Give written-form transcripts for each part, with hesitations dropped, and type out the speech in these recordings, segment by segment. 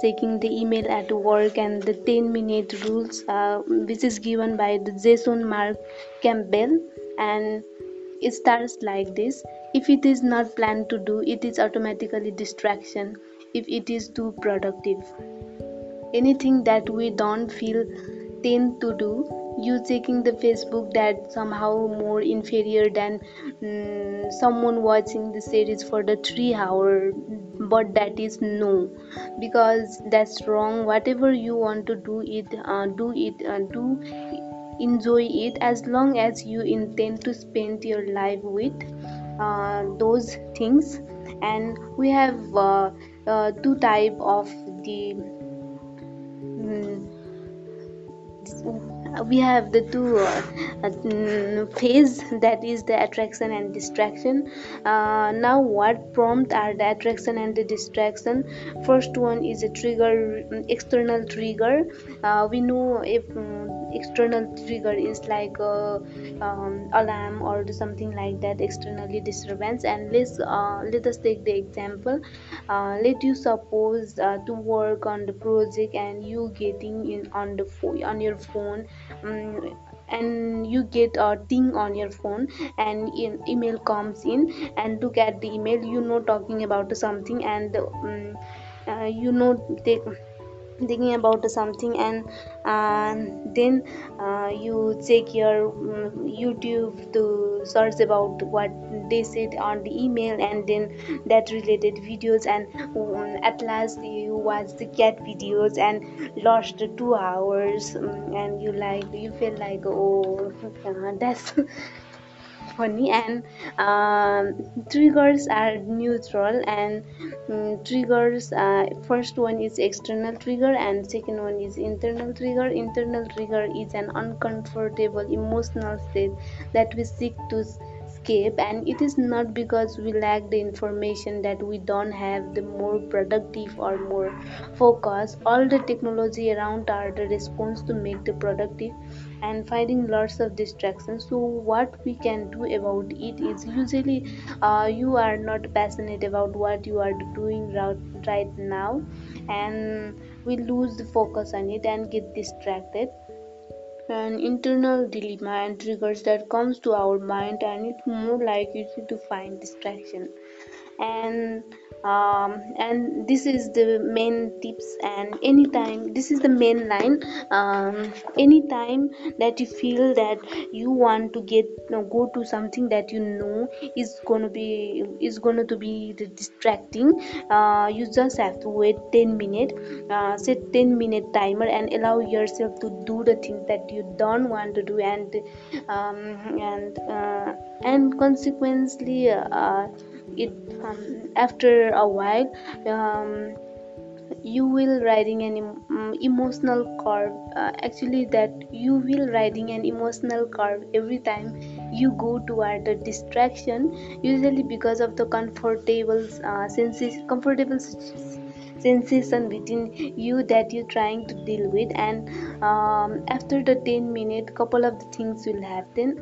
checking the email at work, and the 10-minute rules which is given by the Jason Mark Campbell, and it starts like this: if it is not planned to do, it is automatically distraction. If it is too productive, anything that we don't feel tend to do. You checking the Facebook that somehow more inferior than someone watching the series for the 3 hours, but that is no, because that's wrong. Whatever you want to do, do enjoy it, as long as you intend to spend your life with those things. And we have two type of the we have the two phase, that is the attraction and distraction. Now what prompt are the attraction and the distraction? First one is a trigger, external trigger. We know if external trigger is like alarm or something like that, externally disturbance. And let us take the example. Let you suppose to work on the project, and you getting in on your phone, and you get a ding on your phone, and an email comes in, and look at the email, talking about something, and thinking about something, and then you check your YouTube to search about what they said on the email, and then that related videos, and at last you watch the cat videos and lost 2 hours, and you feel like, oh, that's funny. And triggers are neutral, and triggers, first one is external trigger, and second one is internal trigger. Internal trigger is an uncomfortable emotional state that we seek to escape, and it is not because we lack the information that we don't have the more productive or more focus. All the technology around are the response to make the productive, and finding lots of distractions. So what we can do about it is, usually you are not passionate about what you are doing right now, and we lose the focus on it and get distracted. An internal dilemma and triggers that comes to our mind, and it's more likely to find distraction. And this is the main tips. And anytime, this is the main line, anytime that you feel that you want to go to something that is going to be distracting, you just have to wait 10 minutes, set 10-minute timer, and allow yourself to do the thing that you don't want to do, and consequently after a while you will riding an emotional curve. You will riding an emotional curve every time you go toward the distraction, usually because of the comfortable sensation within you that you're trying to deal with. And after the 10 minutes, couple of the things will happen.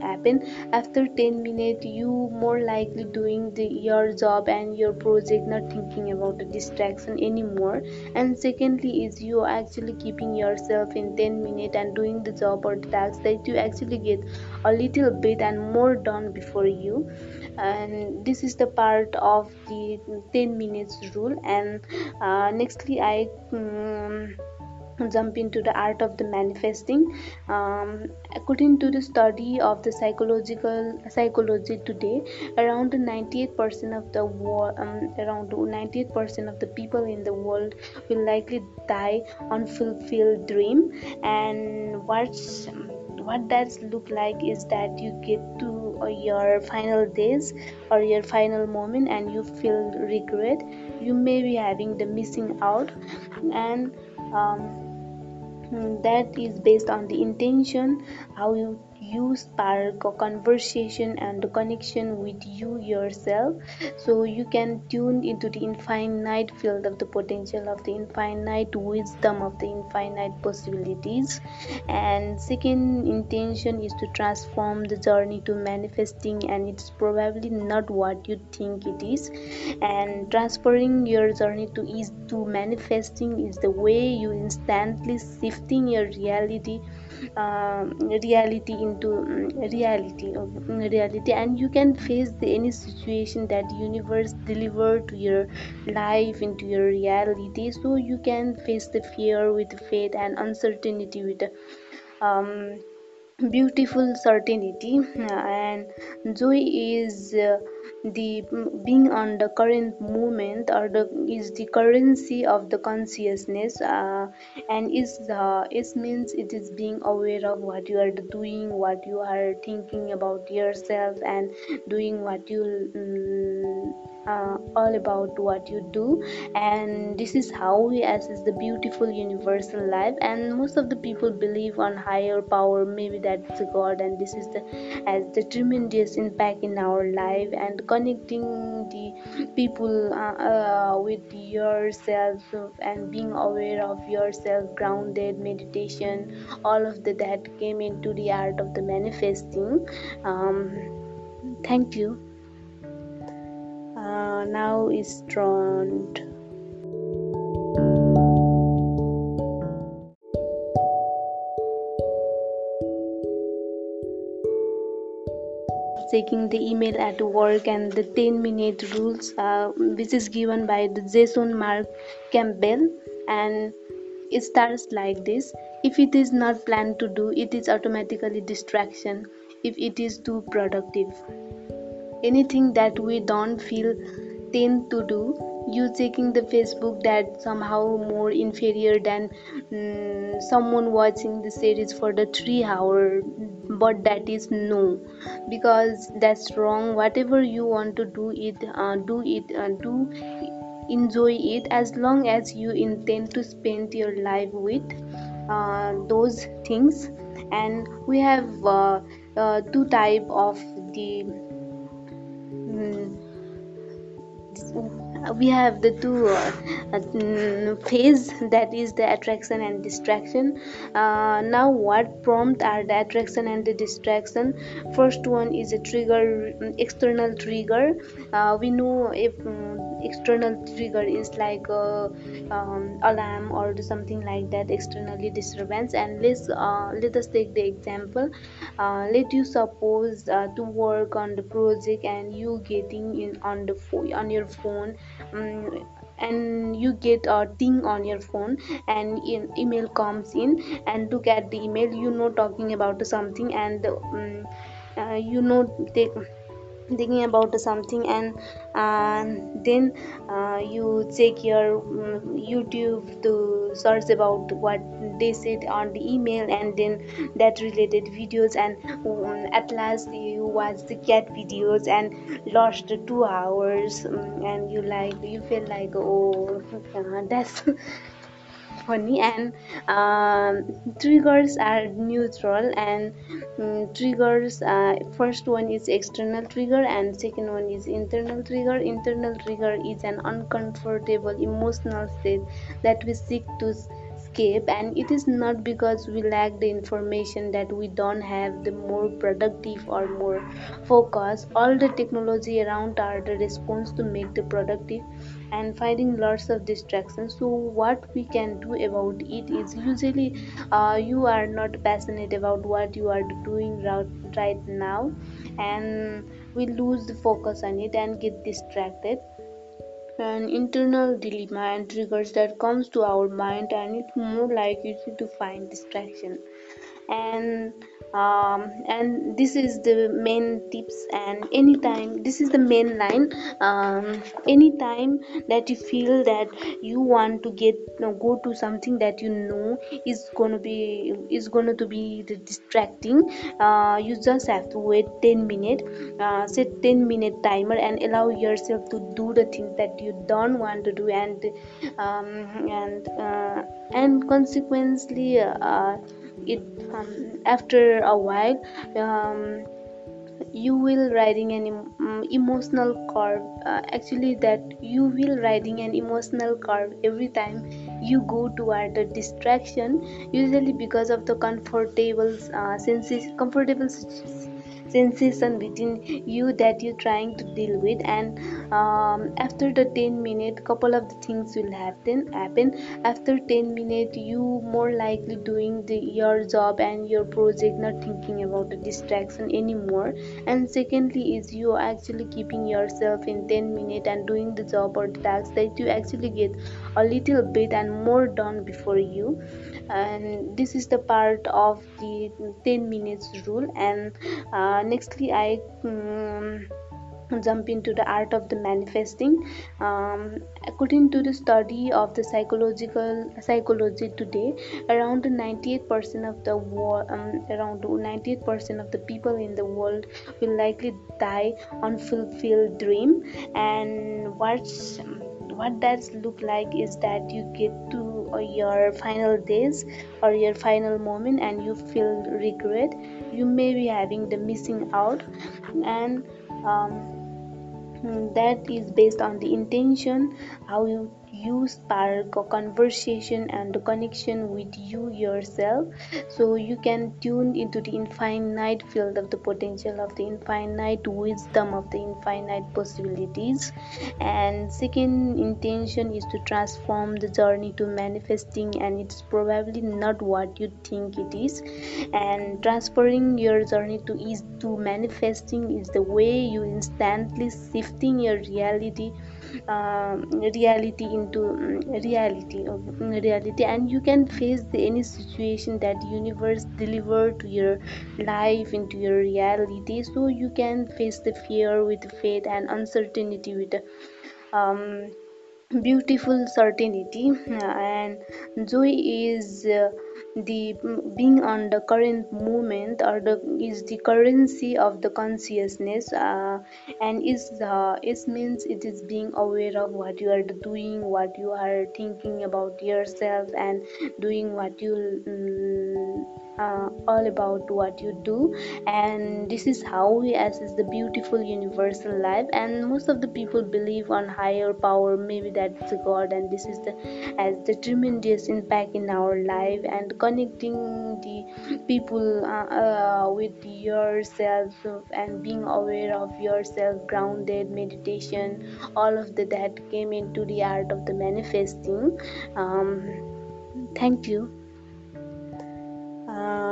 After 10 minutes, you more likely doing your job and your project, not thinking about the distraction anymore. And secondly is, you actually keeping yourself in 10 minutes and doing the job or the task that you actually get a little bit and more done before you. And this is the part of the 10 minutes rule. And nextly I jump into the art of the manifesting. According to the study of the psychology today, around 98% of the people in the world will likely die unfulfilled dream. And what that look like is that you get to your final days or your final moment, and you feel regret. You may be having the missing out, and that is based on the intention, how you you spark a conversation and a connection with you yourself. So you can tune into the infinite field of the potential, of the infinite wisdom, of the infinite possibilities. And second intention is to transform the journey to manifesting, and it's probably not what you think it is. And transferring your journey to manifesting is the way you instantly shifting your reality into reality, and you can face any situation that universe deliver to your life, into your reality. So you can face the fear with faith, and uncertainty with beautiful certainty. And joy is the being on the current moment, or is the currency of the consciousness, and it means it is being aware of what you are doing, what you are thinking about yourself, and doing what you all about what you do. And this is how we access the beautiful universal life. And most of the people believe on higher power, maybe that's God, and this is the tremendous impact in our life. And connecting the people with yourself, and being aware of yourself, grounded meditation, all of that came into the art of the manifesting. Thank you. Now is drawn. Taking the email at work and the 10-minute rules, which is given by the Jason Mark Campbell, and it starts like this: if it is not planned to do, it is automatically distraction. If it is too productive, anything that we don't feel tend to do. You checking the Facebook that somehow more inferior than someone watching the series for the 3 hours, but that is no, because that's wrong. Whatever you want to do, do enjoy it, as long as you intend to spend your life with those things. And we have two type of the two phase, that is the attraction and distraction. Now what prompt are the attraction and the distraction? First one is a trigger, external trigger. We know if external trigger is like alarm or something like that, externally disturbance. And let us take the example. Let you suppose to work on the project, and you getting in on your phone, and you get a ding on your phone, and an email comes in, and look at the email, talking about something, and thinking about something, and then you check your YouTube to search about what they said on the email, and then that related videos, and at last you watch the cat videos and lost 2 hours, and you feel like, oh, that's funny. And triggers are neutral, and triggers, first one is external trigger, and second one is internal trigger. Internal trigger is an uncomfortable emotional state that we seek to escape, and it is not because we lack the information that we don't have the more productive or more focus. All the technology around are the response to make the productive, and finding lots of distractions. So what we can do about it is, usually you are not passionate about what you are doing right now, and we lose the focus on it and get distracted. An internal dilemma and triggers that comes to our mind, and it's more likely to find distraction. And this is the main tips. And anytime, this is the main line, anytime that you feel that you want to go to something that is going to be distracting, you just have to wait 10 minutes. Set 10-minute timer and allow yourself to do the things that you don't want to do, and consequently it after a while you will riding an emotional curve. Every time you go toward a distraction, usually because of the comfortable sensation within you that you're trying to deal with. And after the 10 minutes, couple of the things will happen. After 10 minutes, you more likely doing your job and your project, not thinking about the distraction anymore. And secondly is you actually keeping yourself in 10 minutes and doing the job or the task that you actually get a little bit and more done before you. And this is the part of the 10 minutes rule. And nextly I jump into the art of the manifesting. According to the study of the psychology today, around 98% of the world, around 98% of the people in the world will likely die unfulfilled dream. And what that look like is that you get to your final days or your final moment and you feel regret. You may be having the missing out. And that is based on the intention, how you spark a conversation and the connection with you yourself. So you can tune into the infinite field of the potential, of the infinite wisdom, of the infinite possibilities. And second intention is to transform the journey to manifesting, and it's probably not what you think it is. And transferring your journey to manifesting is the way you instantly shifting your reality into reality, and you can face any situation that universe deliver to your life into your reality. So you can face the fear with faith and uncertainty with beautiful certainty. And joy is the being on the current moment, or is the currency of the consciousness, and it means it is being aware of what you are doing, what you are thinking about yourself, and doing what you all about what you do. And this is how we access the beautiful universal life. And most of the people believe on higher power, maybe that's God, and this is the tremendous impact in our life. And connecting the people with yourself and being aware of yourself, grounded meditation, all of that came into the art of the manifesting. Thank you.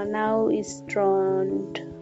Now is turned